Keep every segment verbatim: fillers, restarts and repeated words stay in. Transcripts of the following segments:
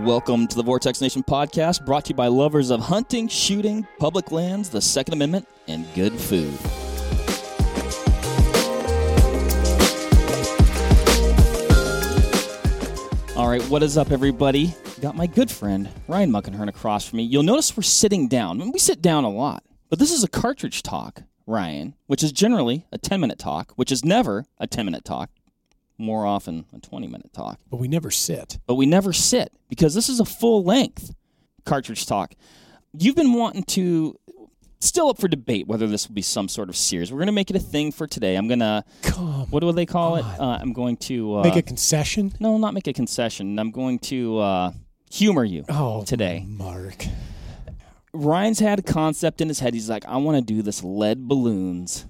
Welcome to the Vortex Nation podcast, brought to you by lovers of hunting, shooting, public lands, the Second Amendment, and good food. All right, what is up, everybody? Got my good friend, Ryan Muckenhirn, across from me. You'll notice we're sitting down. I mean, we sit down a lot, but this is a cartridge talk, Ryan, which is generally a ten-minute talk, which is never a ten-minute talk. More often a twenty-minute talk. But we never sit. But we never sit, because this is a full-length cartridge talk. You've been wanting to... Still up for debate whether this will be some sort of series. We're going to make it a thing for today. I'm going to... Come What do they call on. it? Uh, I'm going to... Uh, make a concession? No, not make a concession. I'm going to uh, humor you oh, today. Mark. Ryan's had a concept in his head. He's like, I want to do this lead balloons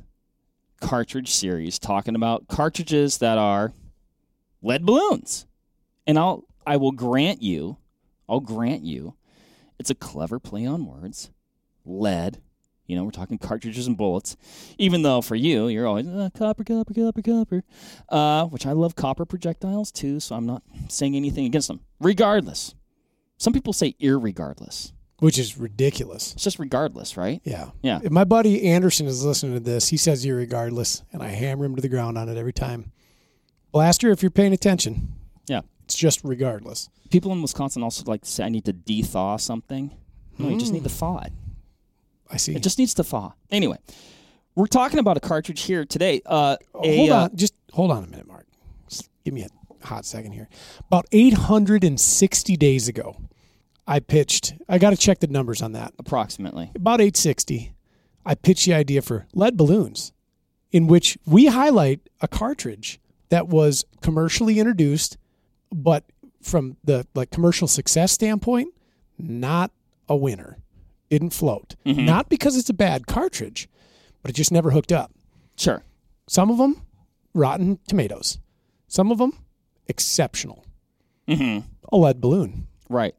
cartridge series, talking about cartridges that are lead balloons. And I'll I will grant you, I'll grant you, it's a clever play on words. Lead. You know, we're talking cartridges and bullets. Even though for you, you're always uh, copper, copper, copper, copper. Uh, which I love copper projectiles too, so I'm not saying anything against them. Regardless. Some people say irregardless. Which is ridiculous. It's just regardless, right? Yeah. Yeah. If my buddy Anderson is listening to this, he says you're regardless, and I hammer him to the ground on it every time. Blaster, if you're paying attention. Yeah. It's just regardless. People in Wisconsin also like to say, I need to de-thaw something. No, mm. you just need to thaw it. I see. It just needs to thaw. Anyway, we're talking about a cartridge here today. Uh, oh, a, hold on. Uh, just hold on a minute, Mark. Just give me a hot second here. About eight hundred sixty days ago. I pitched, I got to check the numbers on that. Approximately. About eight sixty, I pitched the idea for lead balloons, in which we highlight a cartridge that was commercially introduced, but from the like commercial success standpoint, not a winner. Didn't float. Mm-hmm. Not because it's a bad cartridge, but it just never hooked up. Sure. Some of them, rotten tomatoes. Some of them, exceptional. Mm-hmm. A lead balloon. Right.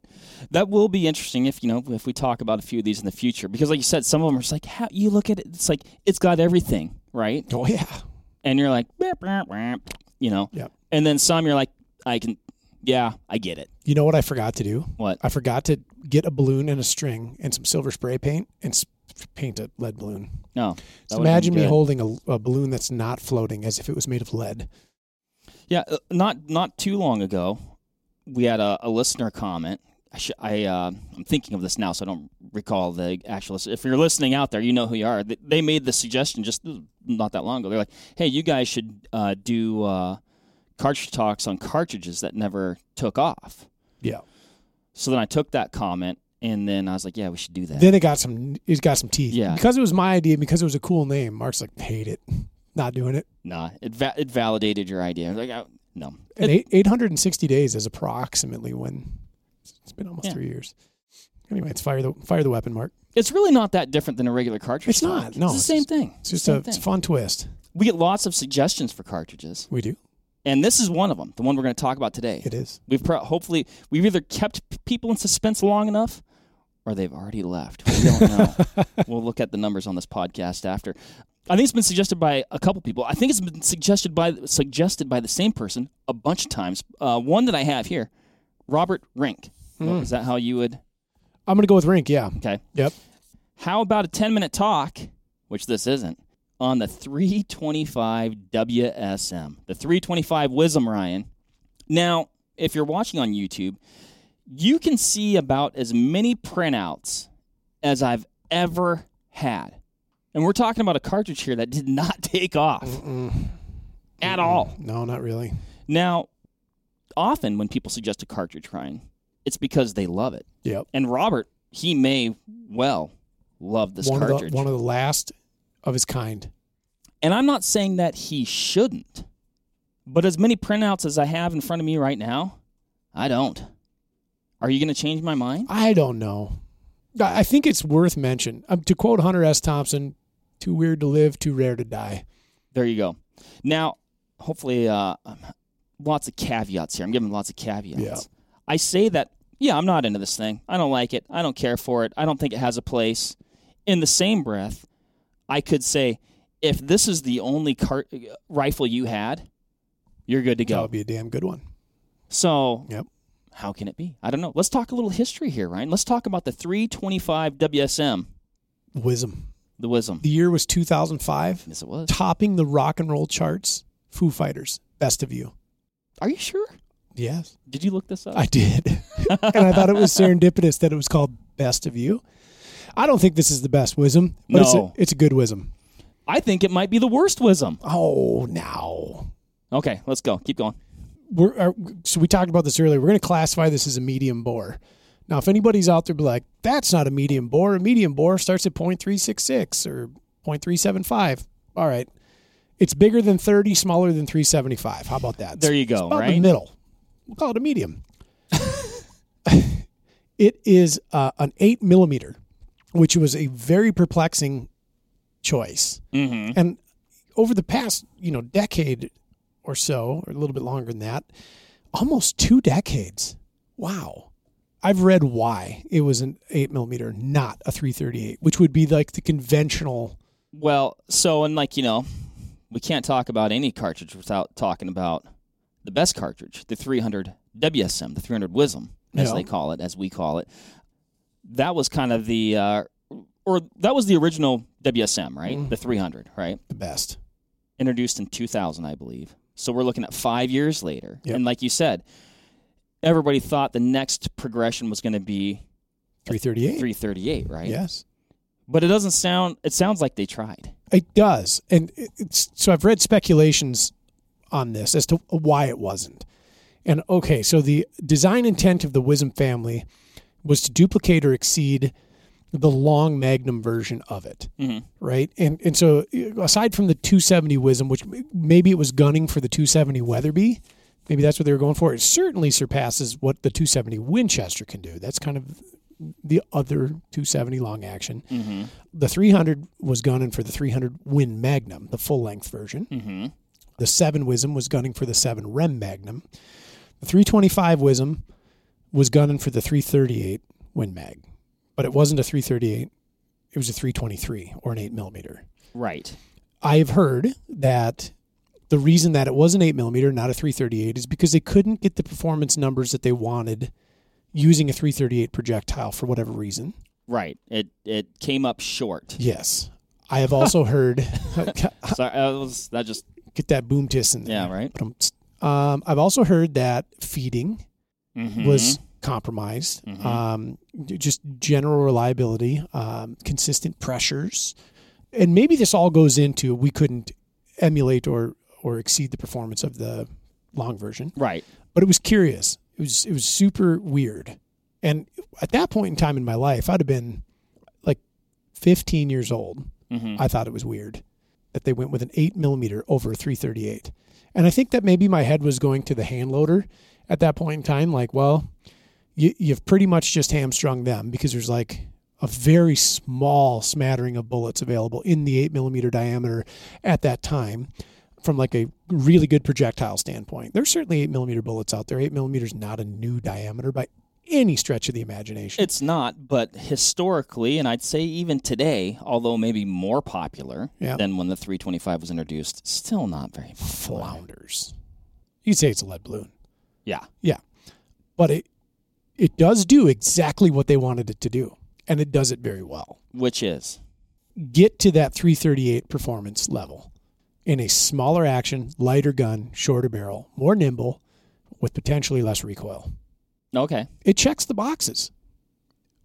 That will be interesting if, you know, if we talk about a few of these in the future. Because like you said, some of them are just like, how you look at it, it's like, it's got everything, right? Oh, yeah. And you're like, burp, burp, burp, you know. Yep. And then some you're like, I can, yeah, I get it. You know what I forgot to do? What? I forgot to get a balloon and a string and some silver spray paint and sp- paint a lead balloon. No. So imagine me holding a, a balloon that's not floating as if it was made of lead. Yeah, not not too long ago. We had a, a listener comment. I sh- I, uh, I'm thinking of this now, so I don't recall the actual... If you're listening out there, you know who you are. They, they made the suggestion just not that long ago. They're like, hey, you guys should uh, do uh, cartridge talks on cartridges that never took off. Yeah. So then I took that comment, and then I was like, yeah, we should do that. Then it got some, it got some teeth. Yeah. Because it was my idea, because it was a cool name, Mark's like, hate it. Not doing it. Nah, it, va- it validated your idea. I was like, I... No. And eight, eight hundred sixty days is approximately when it's been almost yeah. three years. Anyway, it's fire the fire the weapon, Mark. It's really not that different than a regular cartridge. It's not. Talk. No, it's the same thing. It's just a, thing. It's a fun twist. We get lots of suggestions for cartridges. We do. And this is one of them, the one we're going to talk about today. It is. We've pro- hopefully we've either kept p- people in suspense long enough, or they've already left. We don't know. We'll look at the numbers on this podcast after. I think it's been suggested by a couple people. I think it's been suggested by suggested by the same person a bunch of times. Uh, one that I have here, Robert Rink. Mm. Is that how you would? I'm going to go with Rink, yeah. Okay. Yep. How about a ten-minute talk, which this isn't, on the three twenty-five W S M, the three twenty-five Wisdom, Ryan. Now, if you're watching on YouTube, you can see about as many printouts as I've ever had. And we're talking about a cartridge here that did not take off Mm-mm. at Mm-mm. all. No, not really. Now, often when people suggest a cartridge, Ryan, it's because they love it. Yep. And Robert, he may well love this one cartridge. Of the, one of the last of his kind. And I'm not saying that he shouldn't, but as many printouts as I have in front of me right now, I don't. Are you going to change my mind? I don't know. I think it's worth mention. Um, to quote Hunter S. Thompson, too weird to live, too rare to die. There you go. Now, hopefully, uh, lots of caveats here. I'm giving lots of caveats. Yeah. I say that, yeah, I'm not into this thing. I don't like it. I don't care for it. I don't think it has a place. In the same breath, I could say, if this is the only cart- rifle you had, you're good to go. That would be a damn good one. So, yep. How can it be? I don't know. Let's talk a little history here, Ryan. Let's talk about the three twenty-five W S M. Wisdom. The Wisdom. The year was two thousand five. Yes, it was. Topping the rock and roll charts, Foo Fighters, Best of You. Are you sure? Yes. Did you look this up? I did. And I thought it was serendipitous that it was called Best of You. I don't think this is the best Wisdom, but no. it's, a, it's a good Wisdom. I think it might be the worst Wisdom. Oh, no. Okay, let's go. Keep going. We're, are, so we talked about this earlier. We're going to classify this as a medium bore. Now, if anybody's out there be like, that's not a medium bore. A medium bore starts at point three six six or point three seven five. All right. It's bigger than thirty, smaller than three seventy-five. How about that? There you go, it's about right? the middle. We'll call it a medium. It is uh, an eight millimeter, which was a very perplexing choice. Mm-hmm. And over the past, you know, decade or so, or a little bit longer than that, almost two decades. Wow. I've read why it was an eight millimeter, not a three thirty-eight, which would be like the conventional. Well, so, and like, you know, we can't talk about any cartridge without talking about the best cartridge, the three hundred W S M, the three hundred W S M, as yeah. they call it, as we call it. That was kind of the, uh, or that was the original W S M, right? Mm. The three hundred, right? The best. Introduced in two thousand, I believe. So we're looking at five years later. Yep. And like you said, everybody thought the next progression was going to be three thirty-eight. three thirty-eight, right? Yes. But it doesn't sound, it sounds like they tried. It does. And it's, so I've read speculations on this as to why it wasn't. And okay, so the design intent of the W S M family was to duplicate or exceed the long Magnum version of it, mm-hmm. right? And and so aside from the two seventy W S M, which maybe it was gunning for the two seventy Weatherby, maybe that's what they were going for. It certainly surpasses what the two seventy Winchester can do. That's kind of the other two seventy long action. Mm-hmm. The three hundred was gunning for the three hundred Win Magnum, the full-length version. Mm-hmm. The seven W S M was gunning for the seven Rem Magnum. The three twenty-five W S M was gunning for the three thirty-eight Win Mag, but it wasn't a three thirty-eight. It was a three twenty-three or an eight millimeter. Right. I have heard that... the reason that it was an eight millimeter, not a three thirty-eight, is because they couldn't get the performance numbers that they wanted using a three thirty-eight projectile for whatever reason. Right. It it came up short. Yes. I have also heard... Sorry, I was, that just... Get that boom tiss in there. Yeah, right. Um, I've also heard that feeding mm-hmm. was compromised. Mm-hmm. Um, just general reliability, um, consistent pressures. And maybe this all goes into we couldn't emulate or... or exceed the performance of the long version. Right. But it was curious. It was it was super weird. And at that point in time in my life, I'd have been like fifteen years old. Mm-hmm. I thought it was weird that they went with an eight millimeter over a three thirty-eight. And I think that maybe my head was going to the hand loader at that point in time. Like, well, you, you've pretty much just hamstrung them because there's like a very small smattering of bullets available in the eight millimeter diameter at that time. From like a really good projectile standpoint, there's certainly eight millimeter bullets out there. Eight millimeter is not a new diameter by any stretch of the imagination. It's not, but historically, and I'd say even today, although maybe more popular yeah. than when the three twenty-five was introduced, still not very popular. Flounders. You'd say it's a lead balloon. Yeah, yeah, but it it does do exactly what they wanted it to do, and it does it very well. Which is get to that three thirty-eight performance level. In a smaller action, lighter gun, shorter barrel, more nimble, with potentially less recoil. Okay. It checks the boxes.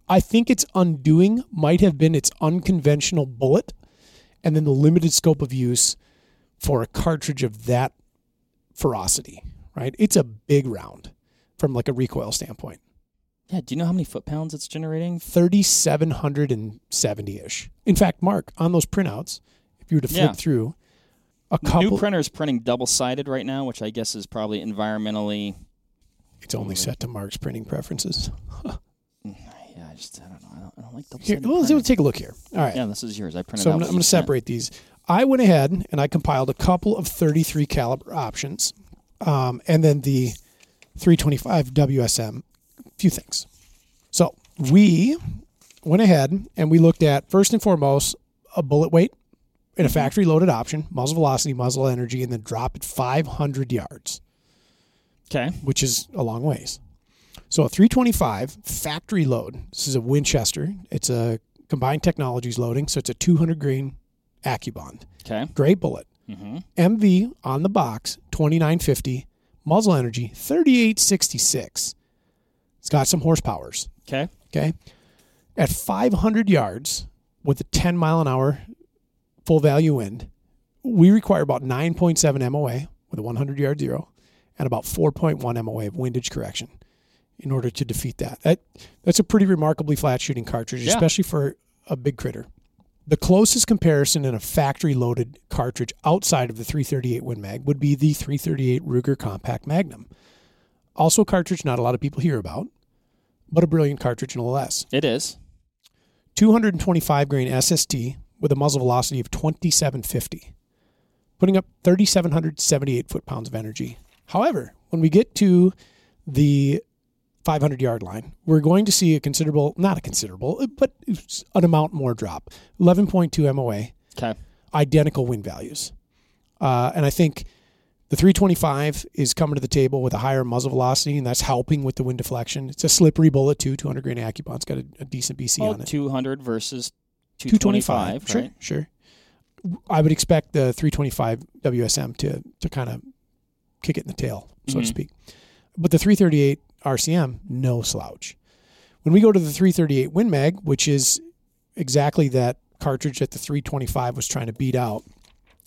I think its undoing might have been its unconventional bullet and then the limited scope of use for a cartridge of that ferocity, right? It's a big round from like a recoil standpoint. Yeah, do you know how many foot-pounds it's generating? three thousand seven hundred seventy-ish. In fact, Mark, on those printouts, if you were to flip yeah. through... A couple. New printer is printing double-sided right now, which I guess is probably environmentally... It's only set to Mark's printing preferences. Huh. Yeah, I just I don't know. I don't, I don't like double-sided. Well, let's take a look here. All right. Yeah, this is yours. I printed. So out I'm going to separate these. I went ahead and I compiled a couple of thirty-three caliber options, um, and then the three twenty-five W S M. A few things. So we went ahead and we looked at first and foremost a bullet weight. In a factory-loaded option, muzzle velocity, muzzle energy, and then drop at five hundred yards. Okay. Which is a long ways. So a three twenty-five factory load, this is a Winchester. It's a combined technologies loading, so it's a two hundred grain AccuBond. Okay. Gray bullet. Mm-hmm. M V on the box, twenty-nine fifty. Muzzle energy, thirty-eight sixty-six. It's got some horsepowers. Okay. Okay. At five hundred yards with a ten mile an hour full value wind, we require about nine point seven M O A with a one hundred yard zero and about four point one M O A of windage correction in order to defeat that. that that's a pretty remarkably flat shooting cartridge, yeah. especially for a big critter. The closest comparison in a factory loaded cartridge outside of the three thirty-eight Win Mag would be the three thirty-eight Ruger Compact Magnum. Also a cartridge not a lot of people hear about, but a brilliant cartridge nonetheless. It is. two twenty-five grain S S T with a muzzle velocity of twenty-seven fifty, putting up three thousand seven hundred seventy-eight foot-pounds of energy. However, when we get to the five hundred yard line, we're going to see a considerable, not a considerable, but an amount more drop. eleven point two M O A. Okay. Identical wind values. Uh, and I think the three twenty-five is coming to the table with a higher muzzle velocity, and that's helping with the wind deflection. It's a slippery bullet, too. two hundred grain AccuBond. It's got a, a decent B C well, on it. two hundred versus two twenty-five, two twenty-five, right? Sure, sure. I would expect the three twenty-five W S M to, to kind of kick it in the tail, so mm-hmm. to speak. But the three thirty-eight R C M, no slouch. When we go to the three thirty-eight Win Mag, which is exactly that cartridge that the three twenty-five was trying to beat out,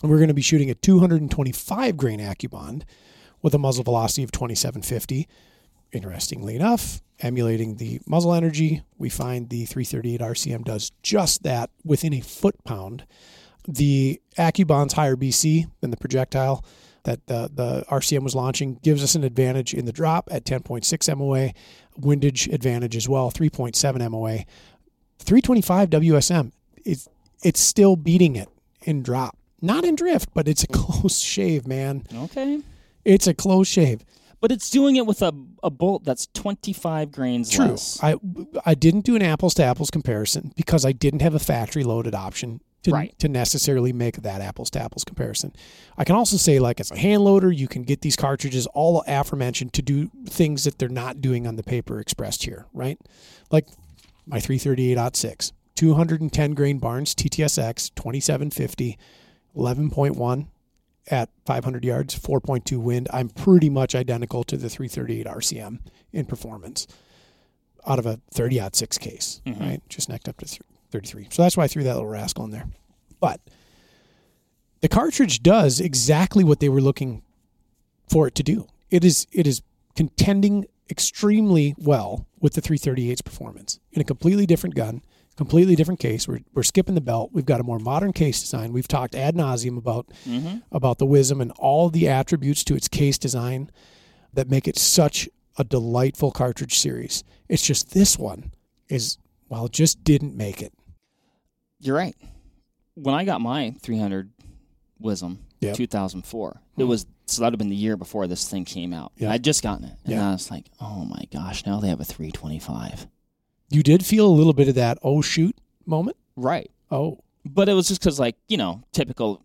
we're going to be shooting a two twenty-five grain AccuBond with a muzzle velocity of twenty-seven fifty. Interestingly enough, emulating the muzzle energy, we find the three thirty-eight R C M does just that within a foot-pound. The AccuBond's higher B C than the projectile that the, the R C M was launching gives us an advantage in the drop at ten point six M O A, windage advantage as well, three point seven M O A. three twenty-five W S M, it's, it's still beating it in drop. Not in drift, but it's a close shave, man. Okay. It's a close shave. But it's doing it with a a bolt that's twenty-five grains True. Less. I, I didn't do an apples-to-apples comparison because I didn't have a factory-loaded option to, right. to necessarily make that apples-to-apples comparison. I can also say, like, as a hand loader, you can get these cartridges, all aforementioned, to do things that they're not doing on the paper expressed here, right? Like my three thirty-eight point six, two ten grain Barnes T T S X, twenty-seven fifty, eleven point one at five hundred yards, four point two wind. I'm pretty much identical to the three thirty-eight R C M in performance out of a thirty ought six case, mm-hmm. right? Just necked up to thirty-three. So that's why I threw that little rascal in there. But the cartridge does exactly what they were looking for it to do. It is it is contending extremely well with the three thirty-eight's performance in a completely different gun, completely different case. We're we're skipping the belt. We've got a more modern case design. We've talked ad nauseum about mm-hmm. about the Wisdom and all the attributes to its case design that make it such a delightful cartridge series. It's just this one is, well, just didn't make it. You're right. When I got my three hundred Wisdom, yep. two thousand four, mm-hmm. it was so that would have been the year before this thing came out. Yep. I'd just gotten it, and yep. I was like, oh my gosh, now they have a three twenty-five. You did feel a little bit of that, oh, shoot moment? Right. Oh. But it was just because, like, you know, typical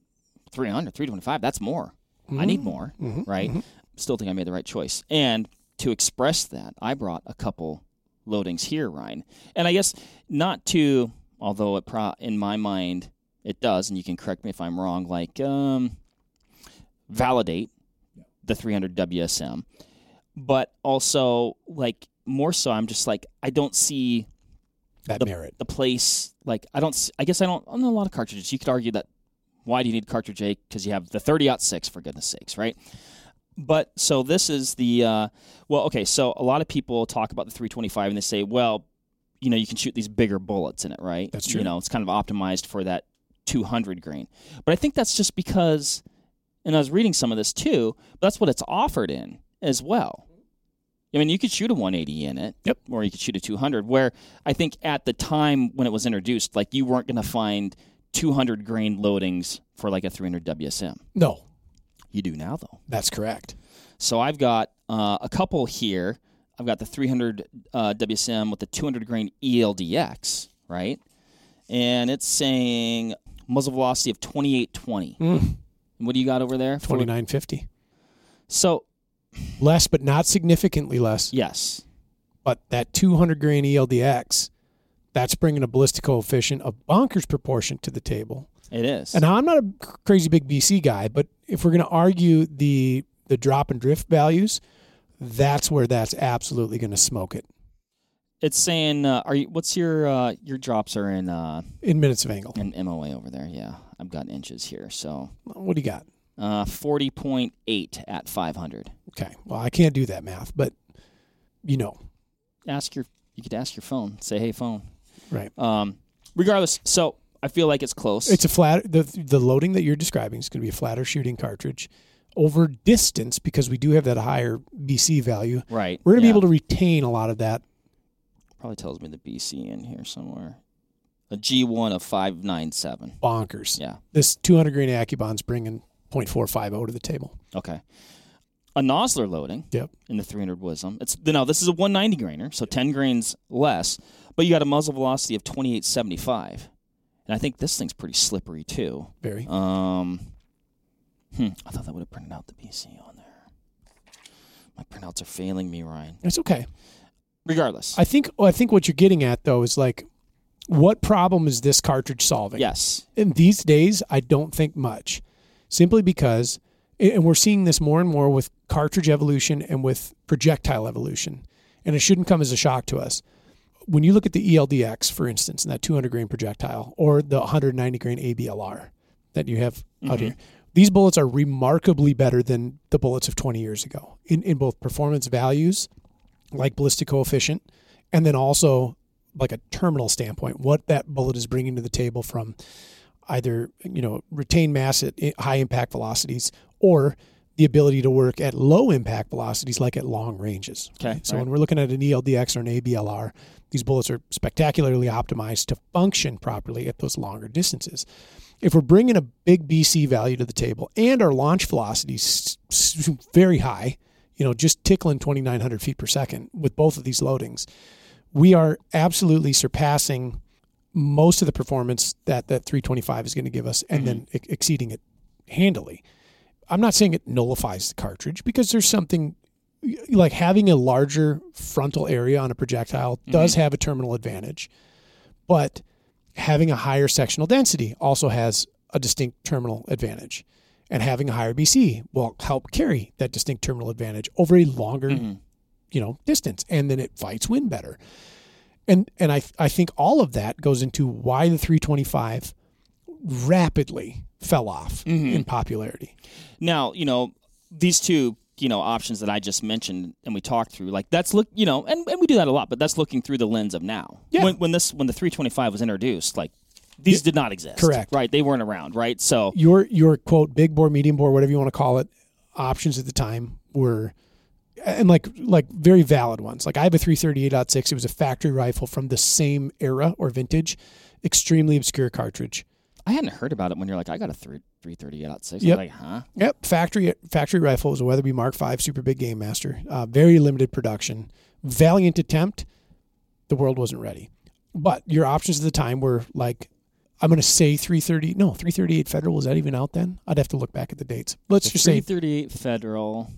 three hundred, three twenty-five, that's more. Mm-hmm. I need more, mm-hmm. right? Mm-hmm. Still think I made the right choice. And to express that, I brought a couple loadings here, Ryan. And I guess not to, although it pro- in my mind it does, and you can correct me if I'm wrong, like um, validate the three hundred W S M. But also, like, more so, I'm just like, I don't see that the, merit. The place, like, I don't, see, I guess I don't, I don't know a lot of cartridges. You could argue that, why do you need cartridge A? Because you have the thirty ought six, for goodness sakes, right? But, so this is the, uh, well, okay, so a lot of people talk about the three twenty-five and they say, well, you know, you can shoot these bigger bullets in it, right? That's true. You know, it's kind of optimized for that two hundred grain. But I think that's just because, and I was reading some of this too, but that's what it's offered in as well. I mean, you could shoot a one eighty in it, yep. or you could shoot a two hundred, where I think at the time when it was introduced, like, you weren't going to find two hundred grain loadings for, like, a three hundred W S M. No. You do now, though. That's correct. So I've got uh, a couple here. I've got the three hundred uh, W S M with the two hundred grain E L D X, right? And it's saying muzzle velocity of twenty-eight twenty. Mm. And what do you got over there? twenty-nine fifty. So... less, but not significantly less. Yes. But that two hundred grain E L D X, that's bringing a ballistic coefficient of bonkers proportion to the table. It is. And I'm not a crazy big B C guy, but if we're going to argue the the drop and drift values, that's where that's absolutely going to smoke it. It's saying, uh, are you? What's your uh, your drops are in uh, in minutes of angle in M O A over there? Yeah, I've got inches here. So what do you got? Uh, forty point eight at five hundred. Okay. Well, I can't do that math, but you know, ask your you could ask your phone. Say, hey, phone. Right. Um. Regardless, so I feel like it's close. It's a flat. The the loading that you're describing is going to be a flatter shooting cartridge. Over distance, because we do have that higher B C value, right? We're going to yeah. be able to retain a lot of that. Probably tells me the B C in here somewhere. A G one of five ninety-seven. Bonkers. Yeah. This two hundred grain AccuBond's bringing point four five oh to the table. Okay. A nozzler loading yep. in the three hundred Wisdom. It's no, this is a one ninety grainer, so ten grains less, but you got a muzzle velocity of twenty-eight seventy-five. And I think this thing's pretty slippery, too. Very. Um... Hmm. I thought that would have printed out the B C on there. My printouts are failing me, Ryan. That's okay. Regardless. I think I think what you're getting at, though, is like, what problem is this cartridge solving? Yes. And these days, I don't think much. Simply because, and we're seeing this more and more with cartridge evolution and with projectile evolution. And it shouldn't come as a shock to us. When you look at the E L D X, for instance, and that two hundred grain projectile, or the one ninety grain A B L R that you have mm-hmm. out here, these bullets are remarkably better than the bullets of twenty years ago in, in both performance values, like ballistic coefficient, and then also like a terminal standpoint, what that bullet is bringing to the table from either, you know, retained mass at high impact velocities or the ability to work at low impact velocities, like at long ranges. Okay. So right. when we're looking at an E L D X or an A B L R, these bullets are spectacularly optimized to function properly at those longer distances. If we're bringing a big B C value to the table and our launch velocity is very high, you know, just tickling twenty-nine hundred feet per second with both of these loadings, we are absolutely surpassing most of the performance that that three twenty-five is going to give us and mm-hmm. then ex- exceeding it handily. I'm not saying it nullifies the cartridge, because there's something like having a larger frontal area on a projectile mm-hmm. does have a terminal advantage, but having a higher sectional density also has a distinct terminal advantage, and having a higher B C will help carry that distinct terminal advantage over a longer, mm-hmm. you know, distance. And then it fights wind better. And, and I, I think all of that goes into why the three twenty-five rapidly fell off mm-hmm. in popularity. Now, you know, these two, you know, options that I just mentioned and we talked through, like that's look, you know, and, and we do that a lot, but that's looking through the lens of now. Yeah. When, when this, when the three twenty-five was introduced, like, these did not exist. Correct. Right. They weren't around. Right. So your, your quote, big bore, medium bore, whatever you want to call it, options at the time were, and like, like very valid ones. Like I have a three thirty-eight point six. It was a factory rifle from the same era or vintage, extremely obscure cartridge. I hadn't heard about it when you're like, I got a three thirty-eight point six. Yep. I'm like, huh? Yep. Factory, factory rifle. It was a Weatherby Mark Five, super big game master, uh, very limited production, valiant attempt. The world wasn't ready, but your options at the time were like, I'm going to say three thirty. No, three thirty-eight Federal. Was that even out then? I'd have to look back at the dates. Let's the just say three thirty-eight Federal.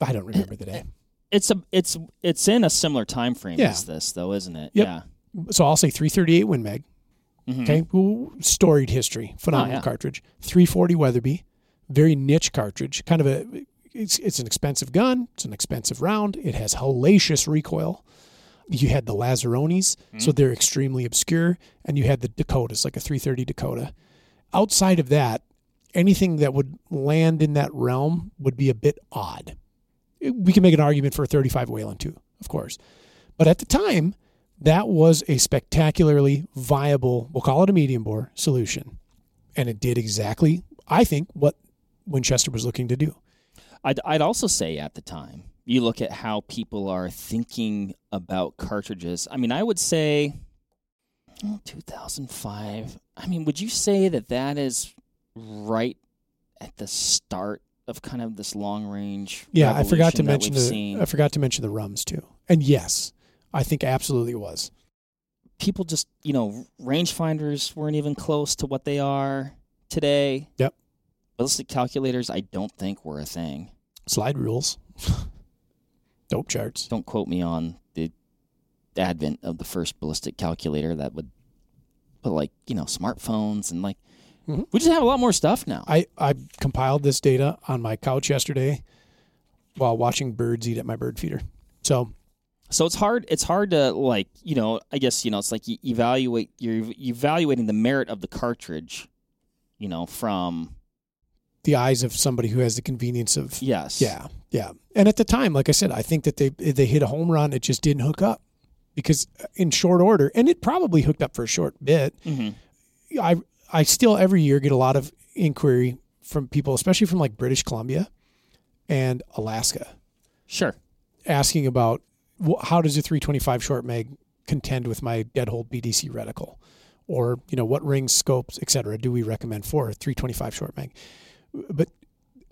I don't remember the day. It's a it's it's in a similar time frame yeah. as this, though, isn't it? Yep. Yeah. So I'll say three thirty-eight Win Mag. Mm-hmm. Okay, ooh, storied history, phenomenal oh, yeah. cartridge. three forty Weatherby, very niche cartridge. Kind of a it's it's an expensive gun. It's an expensive round. It has hellacious recoil. You had the Lazzaroni's, mm-hmm. so they're extremely obscure, and you had the Dakotas, like a three thirty Dakota. Outside of that, anything that would land in that realm would be a bit odd. We can make an argument for a thirty-five Whelan too, of course. But at the time, that was a spectacularly viable, we'll call it a medium bore, solution. And it did exactly, I think, what Winchester was looking to do. I'd, I'd also say at the time, you look at how people are thinking about cartridges. I mean, I would say oh, two thousand five. I mean, would you say that that is right at the start of kind of this long range? Yeah, I forgot to mention the seen? I forgot to mention the RUMs too. And yes, I think absolutely it was. People just, you know, rangefinders weren't even close to what they are today. Yep. Ballistic calculators, I don't think were a thing. Slide rules. Dope charts. Don't quote me on the advent of the first ballistic calculator that would put, like, you know, smartphones and, like, mm-hmm. we just have a lot more stuff now. I, I compiled this data on my couch yesterday while watching birds eat at my bird feeder. So so it's hard it's hard to, like, you know, I guess, you know, it's like you evaluate, you're evaluating the merit of the cartridge, you know, from the eyes of somebody who has the convenience of. Yes. Yeah. Yeah. And at the time, like I said, I think that they they hit a home run. It just didn't hook up because in short order, and it probably hooked up for a short bit. Mm-hmm. I I still every year get a lot of inquiry from people, especially from, like, British Columbia and Alaska. Sure. Asking about how does a three twenty-five short mag contend with my Deadhold B D C reticle, or, you know, what rings, scopes, et cetera, do we recommend for a three twenty-five short mag? But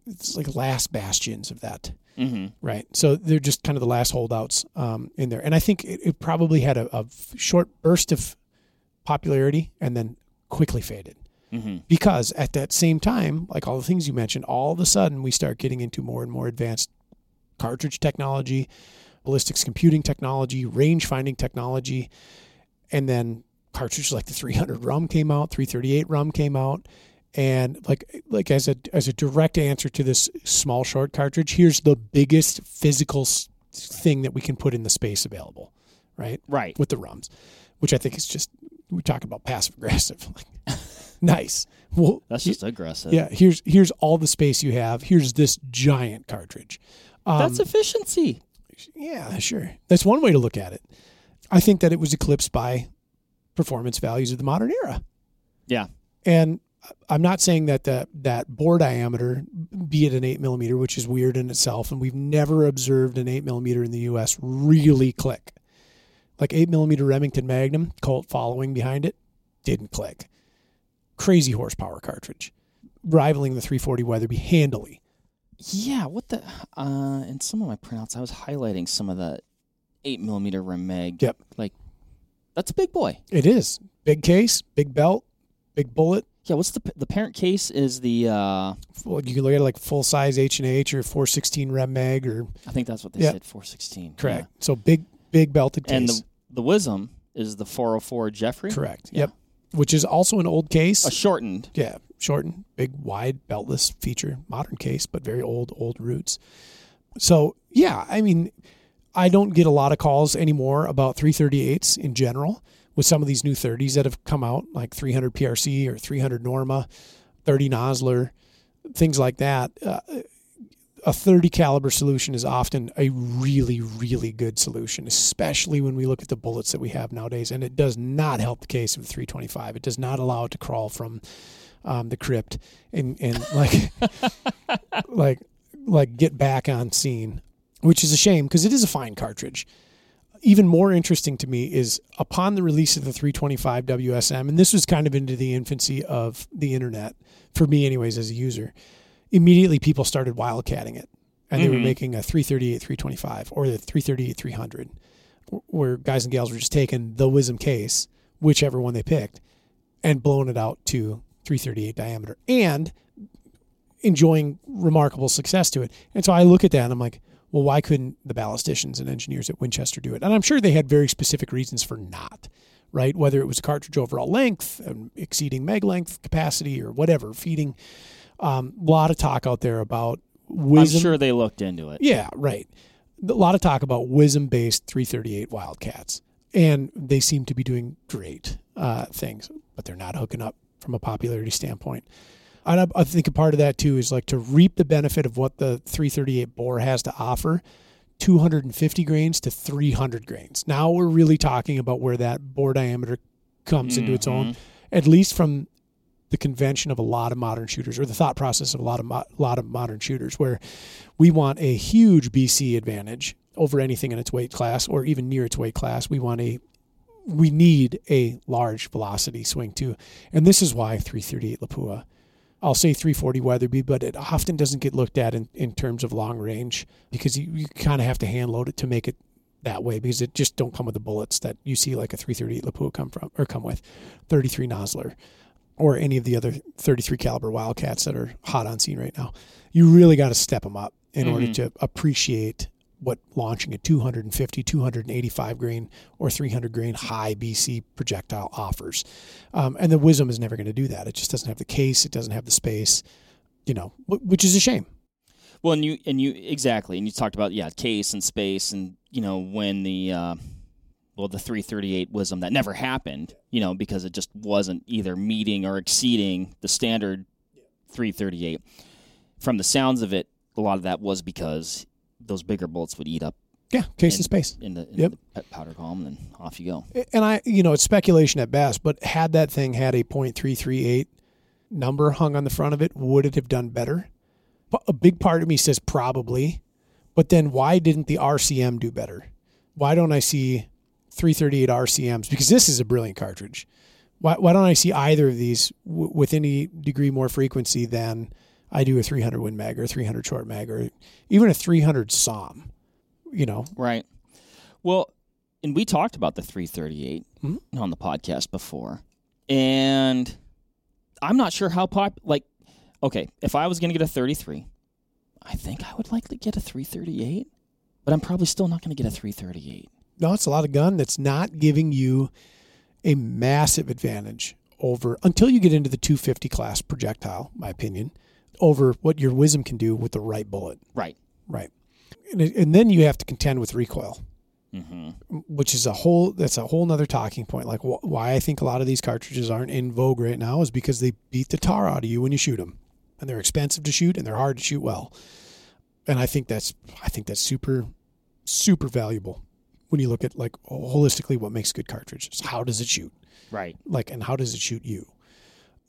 it's like last bastions of that, mm-hmm. right? So they're just kind of the last holdouts um, in there. And I think it, it probably had a, a short burst of popularity and then quickly faded. Mm-hmm. Because at that same time, like all the things you mentioned, all of a sudden we start getting into more and more advanced cartridge technology, ballistics computing technology, range finding technology, and then cartridges like the three hundred R U M came out, three thirty-eight R U M came out. And like like as a as a direct answer to this small short cartridge, here's the biggest physical thing that we can put in the space available, right? Right. With the R U Ms, which I think is just, we're talking about passive aggressive. Like, nice. Well, that's just aggressive. Yeah. Here's here's all the space you have. Here's this giant cartridge. Um, that's efficiency. Yeah, sure. That's one way to look at it. I think that it was eclipsed by performance values of the modern era. Yeah. And I'm not saying that the, that bore diameter, be it an eight millimeter, which is weird in itself, and we've never observed an eight millimeter in the U S really click. Like eight millimeter Remington Magnum, cult following behind it, didn't click. Crazy horsepower cartridge, rivaling the three forty Weatherby handily. Yeah, what the... Uh, in some of my printouts, I was highlighting some of the eight millimeter Rem Mag. Yep. Like, that's a big boy. It is. Big case, big belt, big bullet. Yeah, what's the the parent case is the... Uh, well, you can look at it like full-size H and H or four sixteen Rem Mag or... I think that's what they yeah. said, four sixteen. Correct. Yeah. So big, big belted case. And the, the Wisdom is the four oh four Jeffrey. Correct. Yeah. Yep. Which is also an old case. A shortened. Yeah, shortened. Big, wide, beltless feature. Modern case, but very old, old roots. So, yeah, I mean, I don't get a lot of calls anymore about three thirty-eights in general. With some of these new thirties that have come out, like three hundred P R C or three hundred Norma, thirty Nosler, things like that, uh, a thirty caliber solution is often a really, really good solution, especially when we look at the bullets that we have nowadays. And it does not help the case of three twenty-five. It does not allow it to crawl from um, the crypt and, and like, like, like get back on scene, which is a shame because it is a fine cartridge. Even more interesting to me is upon the release of the three twenty-five W S M, and this was kind of into the infancy of the internet, for me anyways as a user, immediately people started wildcatting it. And mm-hmm. they were making a three thirty-eight three twenty-five or the three thirty-eight three hundred, where guys and gals were just taking the Wisdom case, whichever one they picked, and blowing it out to three thirty-eight diameter and enjoying remarkable success to it. And so I look at that and I'm like, well, why couldn't the ballisticians and engineers at Winchester do it? And I'm sure they had very specific reasons for not, right? Whether it was cartridge overall length and exceeding meg length capacity or whatever, feeding. A um, lot of talk out there about Wisdom. I'm sure they looked into it. Yeah, right. A lot of talk about Wisdom-based three thirty-eight Wildcats, and they seem to be doing great uh, things, but they're not hooking up from a popularity standpoint. I I think a part of that, too, is like to reap the benefit of what the three thirty-eight bore has to offer, two hundred fifty grains to three hundred grains. Now we're really talking about where that bore diameter comes mm-hmm. into its own, at least from the convention of a lot of modern shooters or the thought process of a lot of mo- lot of modern shooters where we want a huge B C advantage over anything in its weight class or even near its weight class. We want a we need a large velocity swing, too. And this is why three thirty-eight Lapua, I'll say three forty Weatherby, but it often doesn't get looked at in, in terms of long range because you, you kind of have to hand load it to make it that way because it just don't come with the bullets that you see like a three thirty-eight Lapua come from or come with, thirty-three Nosler or any of the other thirty-three caliber Wildcats that are hot on scene right now. You really got to step them up in mm-hmm. order to appreciate what launching a two fifty, two eighty-five grain, or three hundred grain high B C projectile offers. Um, and the Wisdom is never going to do that. It just doesn't have the case. It doesn't have the space, you know, w- which is a shame. Well, and you, and you, exactly. And you talked about, yeah, case and space, and, you know, when the, uh, well, the three thirty-eight Wisdom, that never happened, you know, because it just wasn't either meeting or exceeding the standard three thirty-eight. From the sounds of it, a lot of that was because those bigger bullets would eat up. Yeah, case in, and space. In the, in yep. the powder column, and off you go. And I, you know, it's speculation at best, but had that thing had a point three three eight number hung on the front of it, would it have done better? A big part of me says probably, but then why didn't the R C M do better? Why don't I see three thirty-eight R C Ms? Because this is a brilliant cartridge. Why, why don't I see either of these w- with any degree more frequency than I do a three hundred Win Mag or a three hundred Short Mag or even a three hundred SOM, you know? Right. Well, and we talked about the three thirty-eight mm-hmm. on the podcast before, and I'm not sure how pop, like, okay, if I was going to get a thirty-three, I think I would likely get a three thirty-eight, but I'm probably still not going to get a three thirty-eight. No, it's a lot of gun that's not giving you a massive advantage over, until you get into the two fifty class projectile, my opinion, over what your Wisdom can do with the right bullet. Right. Right. And, and then you have to contend with recoil, mm-hmm. which is a whole, that's a whole nother talking point. Like wh- why I think a lot of these cartridges aren't in vogue right now is because they beat the tar out of you when you shoot them, and they're expensive to shoot and they're hard to shoot well. And I think that's, I think that's super, super valuable when you look at like holistically what makes a good cartridge. It's how does it shoot? Right. Like, and how does it shoot you?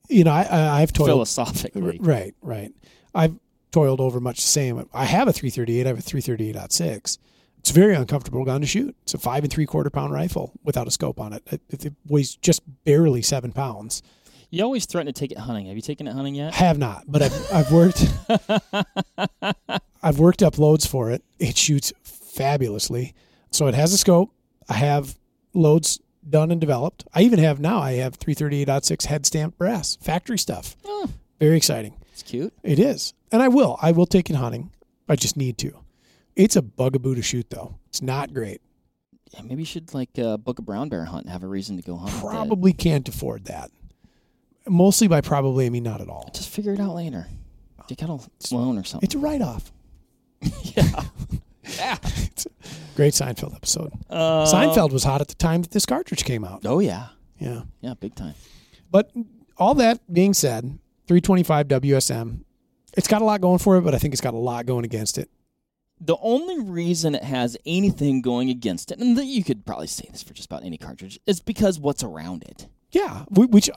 You know, I, I've toiled... Philosophically. Right, right. I've toiled over much the same. I have a three thirty-eight. I have a three thirty-eight point six. It's a very uncomfortable gun to shoot. It's a five and three-quarter pound rifle without a scope on it. It, it weighs just barely seven pounds. You always threaten to take it hunting. Have you taken it hunting yet? I have not, but I've, I've worked... I've worked up loads for it. It shoots fabulously. So it has a scope. I have loads... done and developed. I even have now, I have three thirty-eight point six head stamped brass, factory stuff. Oh, very exciting. It's cute. It is. And I will. I will take it hunting. I just need to. It's a bugaboo to shoot, though. It's not great. Yeah, maybe you should like uh, book a brown bear hunt and have a reason to go hunt. Probably can't afford that. Mostly by probably, I mean not at all. Just figure it out later. You got a loan or something. It's a write-off. Yeah. Yeah. Great Seinfeld episode. Uh, Seinfeld was hot at the time that this cartridge came out. Oh, yeah. Yeah. Yeah, big time. But all that being said, three twenty-five W S M, it's got a lot going for it, but I think it's got a lot going against it. The only reason it has anything going against it, and you could probably say this for just about any cartridge, is because what's around it. Yeah. Which,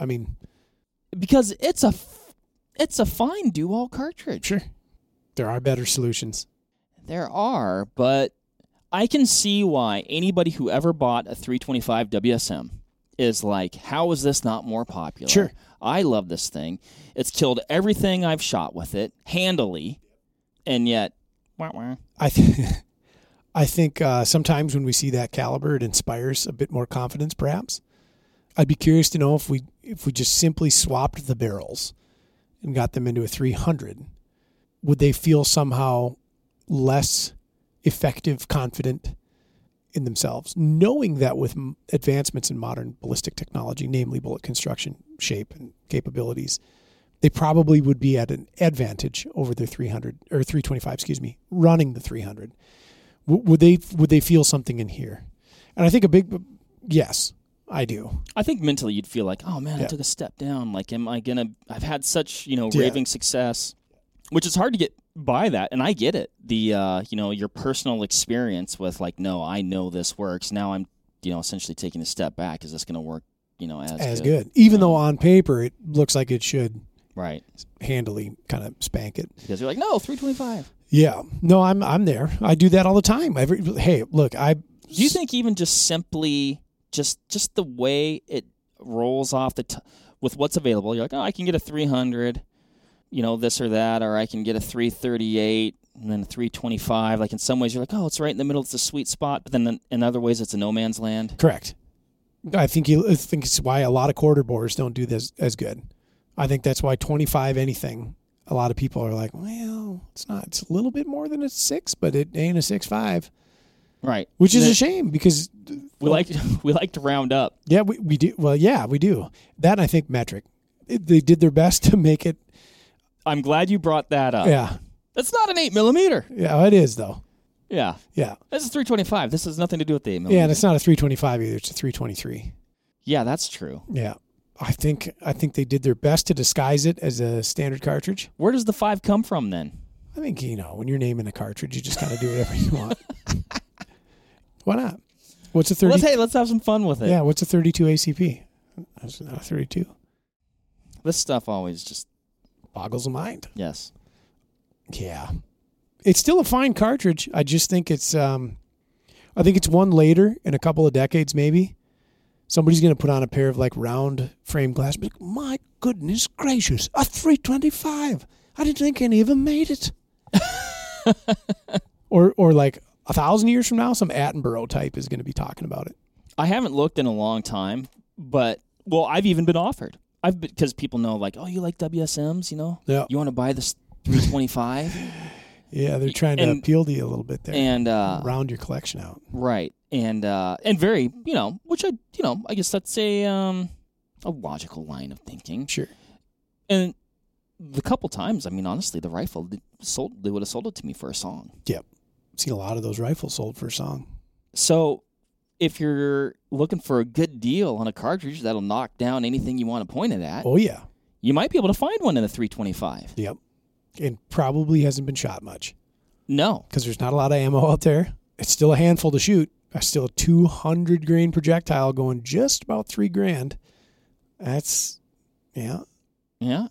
I mean. Because it's a, it's a fine do-all cartridge. Sure. There are better solutions. There are, but I can see why anybody who ever bought a three twenty-five W S M is like, how is this not more popular? Sure. I love this thing. It's killed everything I've shot with it, handily, and yet, wah, wah. I, th- I think uh, sometimes when we see that caliber, it inspires a bit more confidence, perhaps. I'd be curious to know if we if we just simply swapped the barrels and got them into a three hundred, would they feel somehow... less effective, confident in themselves, knowing that with advancements in modern ballistic technology, namely bullet construction, shape, and capabilities, they probably would be at an advantage over their three hundred or three twenty-five, excuse me, running the three hundred. W- would they would they feel something in here? And I think a big yes, I do. I think mentally you'd feel like, oh man, yeah. I took a step down. Like, am I gonna? I've had such you know yeah. raving success, which is hard to get. Buy that, and I get it. The uh, you know your personal experience with like, no, I know this works. Now I'm you know essentially taking a step back. Is this going to work? You know as as good, good. even um, though on paper it looks like it should. Right, handily kind of spank it because you're like, no, three twenty-five. Yeah, no, I'm I'm there. I do that all the time. Every hey, look, I. Do you think even just simply just just the way it rolls off the t- with what's available? You're like, oh, I can get a three hundred. You know, this or that, or I can get a three thirty-eight and then a three twenty-five. Like in some ways you're like, oh, it's right in the middle. It's a sweet spot. But then in other ways it's a no man's land. Correct. I think you I think it's why a lot of quarter bores don't do this as good. I think that's why twenty-five anything a lot of people are like, well, it's not, it's a little bit more than a six, but it ain't a six five. Right. Which is a shame because we like to, we like to round up. Yeah, we, we do. Well, yeah, we do. That, I think, metric. It, they did their best to make it. I'm glad you brought that up. Yeah. That's not an eight millimeter. Yeah, it is though. Yeah. Yeah. This is three twenty-five. This has nothing to do with the eight millimeter. Yeah, and it's not a three twenty-five either. It's a three twenty-three. Yeah, that's true. Yeah. I think I think they did their best to disguise it as a standard cartridge. Where does the five come from then? I think, you know, when you're naming a cartridge, you just kind of do whatever you want. Why not? What's a thirty? Well, let's, hey, let's have some fun with it. Yeah, what's a thirty-two A C P? That's not a thirty-two. This stuff always just boggles the mind. Yes. Yeah. It's still a fine cartridge. I just think it's um, I think it's one later in a couple of decades maybe. Somebody's going to put on a pair of, like, round frame glass. But my goodness gracious, a three twenty-five. I didn't think any of them made it. or, or like, a thousand years from now, some Attenborough type is going to be talking about it. I haven't looked in a long time, but, well, I've even been offered. I've been, because people know, like, oh, you like W S Ms, you know? Yeah. You want to buy this three twenty-five? Yeah, they're trying and, to appeal to you a little bit there. And uh, round your collection out. Right. And uh, and very, you know, which I, you know, I guess that's a um, a logical line of thinking. Sure. And the couple times, I mean, honestly, the rifle sold. They would have sold it to me for a song. Yep. I've seen a lot of those rifles sold for a song. So, if you're looking for a good deal on a cartridge that'll knock down anything you want to point it at. Oh yeah. You might be able to find one in a three twenty-five. Yep. And probably hasn't been shot much. No. Because there's not a lot of ammo out there. It's still a handful to shoot. That's still a two hundred grain projectile going just about three grand. That's, yeah. Yeah.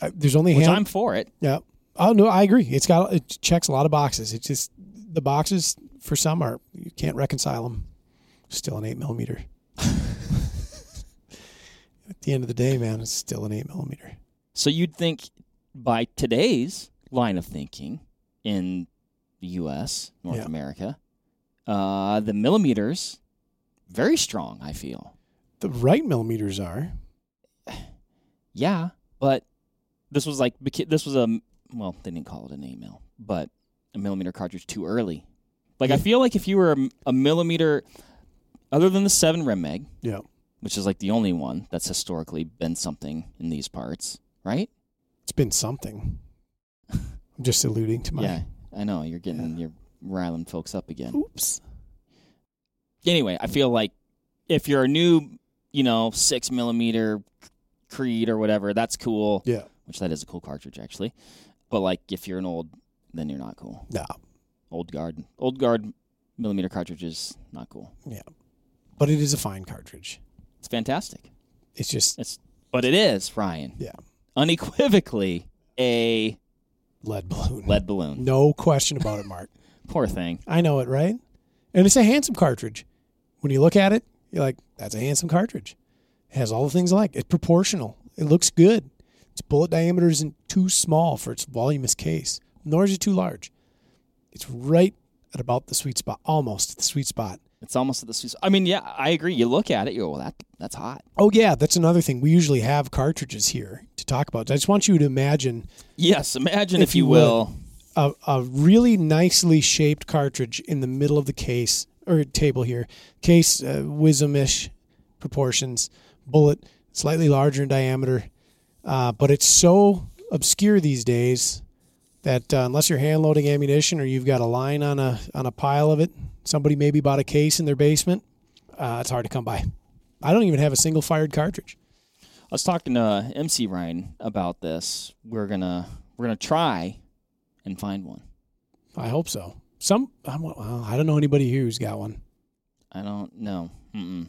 I, there's only a hand- Which I'm for it. Yeah. Oh, no, I agree. It's got, it checks a lot of boxes. It's just, the boxes for some are, you can't reconcile them. Still an eight millimeter. At the end of the day, man, it's still an eight millimeter. So you'd think by today's line of thinking in the U S, North yeah. America, Uh, the millimeters, very strong, I feel. The right millimeters are. Yeah, but this was like, this was a, well, they didn't call it an eight mil, but a millimeter cartridge too early. Like, I feel like if you were a, a millimeter, other than the seven Rem Mag, yeah, which is like the only one that's historically been something in these parts, right? It's been something. I'm just alluding to my... Yeah, I know, you're getting... Yeah. Your, riling folks up again. Oops. Anyway, I feel like if you're a new, you know, six millimeter Creed or whatever, that's cool. Yeah. Which that is a cool cartridge actually. But like if you're an old, then you're not cool. No. Old guard. Old guard millimeter cartridge is not cool. Yeah. But it is a fine cartridge. It's fantastic. It's just it's but it is, Ryan. Yeah. Unequivocally a lead balloon. Lead balloon. No question about it, Mark. Poor thing. I know it, right? And it's a handsome cartridge. When you look at it, you're like, that's a handsome cartridge. It has all the things I like. It's proportional. It looks good. Its bullet diameter isn't too small for its voluminous case, nor is it too large. It's right at about the sweet spot, almost at the sweet spot. It's almost at the sweet spot. I mean, yeah, I agree. You look at it, you go, well, that, that's hot. Oh, yeah, that's another thing. We usually have cartridges here to talk about. I just want you to imagine. Yes, imagine if, if you will. will A, a really nicely shaped cartridge in the middle of the case, or table here. Case, uh, Wisdom-ish proportions. Bullet, slightly larger in diameter. Uh, but it's so obscure these days that uh, unless you're hand-loading ammunition or you've got a line on a on a pile of it, somebody maybe bought a case in their basement, uh, it's hard to come by. I don't even have a single-fired cartridge. I was talking to M C Ryan about this. We're gonna we're gonna try... and find one. I hope so. Some, I'm, well, I don't know anybody here who's got one. I don't know. Mm-mm.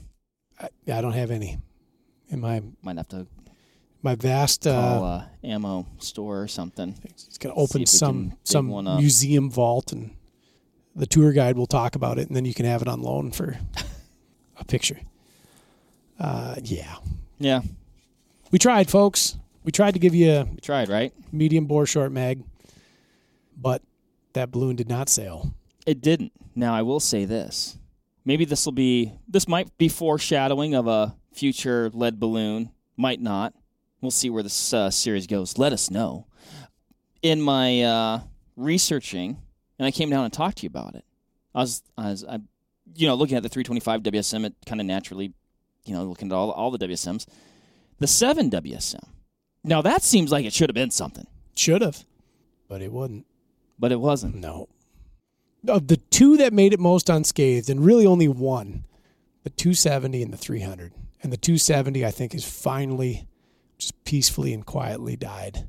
I, I don't have any. In my might have to. My vast call uh, a ammo store or something. It's gonna open some some museum vault, and the tour guide will talk about it, and then you can have it on loan for a picture. Uh, yeah. Yeah. We tried, folks. We tried to give you a we tried right medium bore short mag. But that balloon did not sail. It didn't. Now, I will say this. Maybe this will be, this might be foreshadowing of a future lead balloon. Might not. We'll see where this uh, series goes. Let us know. in my uh, researching, and I came down and talked to you about it. I was, I was, I, you know, looking at the three twenty-five W S M, it kind of naturally, you know, looking at all all the W S Ms, the seven W S M. Now that seems like it should have been something. Should have, but it wouldn't. But it wasn't. No. Of the two that made it most unscathed, and really only one, the two seventy and the three hundred. And the two seventy, I think, is finally just peacefully and quietly died.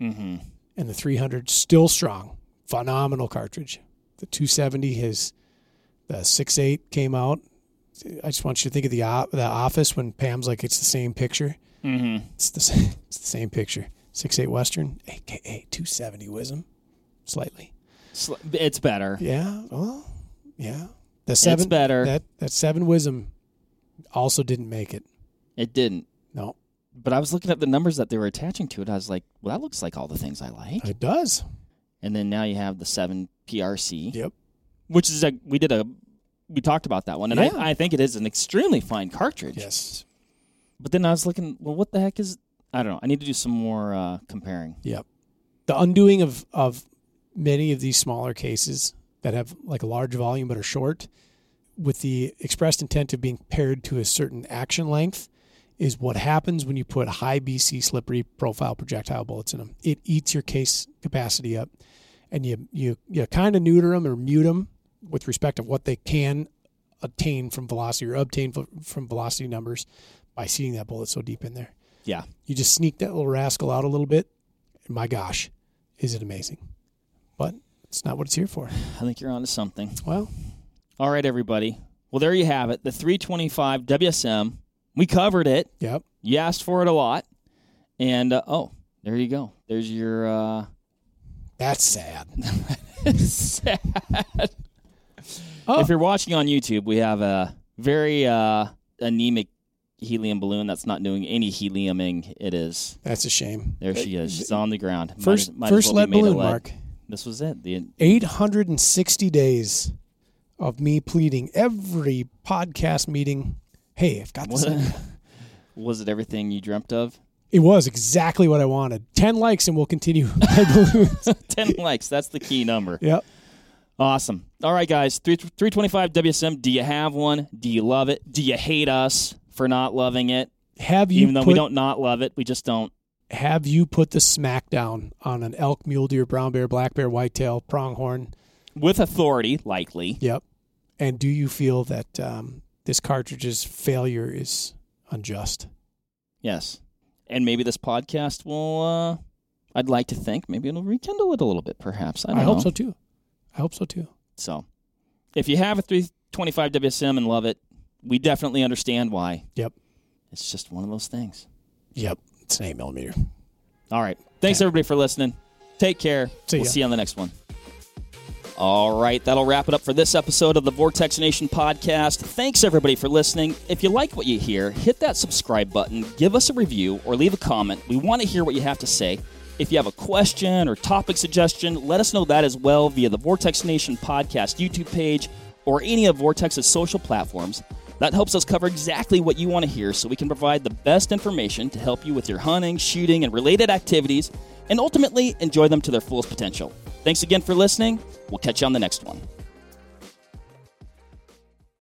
Mm-hmm. And the three hundred, still strong. Phenomenal cartridge. The two seventy, his, the six eight came out. I just want you to think of the the Office when Pam's like, it's the same picture. Mm-hmm. It's the same, it's the same picture. six eight Western, a k a two seventy W S M, slightly. It's better. Yeah. Well, yeah. The seven, it's better. That, that seven W S M also didn't make it. It didn't. No. But I was looking at the numbers that they were attaching to it. I was like, well, that looks like all the things I like. It does. And then now you have the seven P R C. Yep. Which is a, we did a, we talked about that one. And yeah. I, I think it is an extremely fine cartridge. Yes. But then I was looking, well, what the heck is, I don't know. I need to do some more uh, comparing. Yep. The undoing of, of many of these smaller cases that have like a large volume but are short, with the expressed intent of being paired to a certain action length, is what happens when you put high B C slippery profile projectile bullets in them. It eats your case capacity up, and you you you kind of neuter them or mute them with respect of what they can attain from velocity or obtain from velocity numbers by seeing that bullet so deep in there. Yeah. You just sneak that little rascal out a little bit, and my gosh, is it amazing. But it's not what it's here for. I think you're on to something. Well. All right, everybody. Well, there you have it. The three twenty-five W S M. We covered it. Yep. You asked for it a lot. And, uh, oh, there you go. There's your... Uh... That's sad. sad. Oh. If you're watching on YouTube, we have a very uh, anemic helium balloon that's not doing any heliuming. It is. That's a shame. There she is. She's on the ground. First, might, might first well lead balloon, lead. Mark. This was it. The eight hundred sixty days of me pleading every podcast meeting, hey, I've got this. It, was it everything you dreamt of? It was exactly what I wanted. ten likes and we'll continue. ten likes. That's the key number. Yep. Awesome. All right, guys. three twenty-five W S M. Do you have one? Do you love it? Do you hate us for not loving it? Have you? Even though put- we don't not love it, we just don't. Have you put the smack down on an elk, mule deer, brown bear, black bear, whitetail, pronghorn? With authority, likely. Yep. And do you feel that um, this cartridge's failure is unjust? Yes. And maybe this podcast will, uh, I'd like to think, maybe it'll rekindle it a little bit, perhaps. I, don't I hope know. so, too. I hope so, too. So, if you have a three twenty-five W S M and love it, we definitely understand why. Yep. It's just one of those things. Yep. It's an eight millimeter. All right. Thanks, everybody, for listening. Take care. See we'll ya. see you on the next one. All right. That'll wrap it up for this episode of the Vortex Nation podcast. Thanks, everybody, for listening. If you like what you hear, hit that subscribe button, give us a review, or leave a comment. We want to hear what you have to say. If you have a question or topic suggestion, let us know that as well via the Vortex Nation podcast YouTube page or any of Vortex's social platforms. That helps us cover exactly what you want to hear so we can provide the best information to help you with your hunting, shooting, and related activities, and ultimately enjoy them to their fullest potential. Thanks again for listening. We'll catch you on the next one.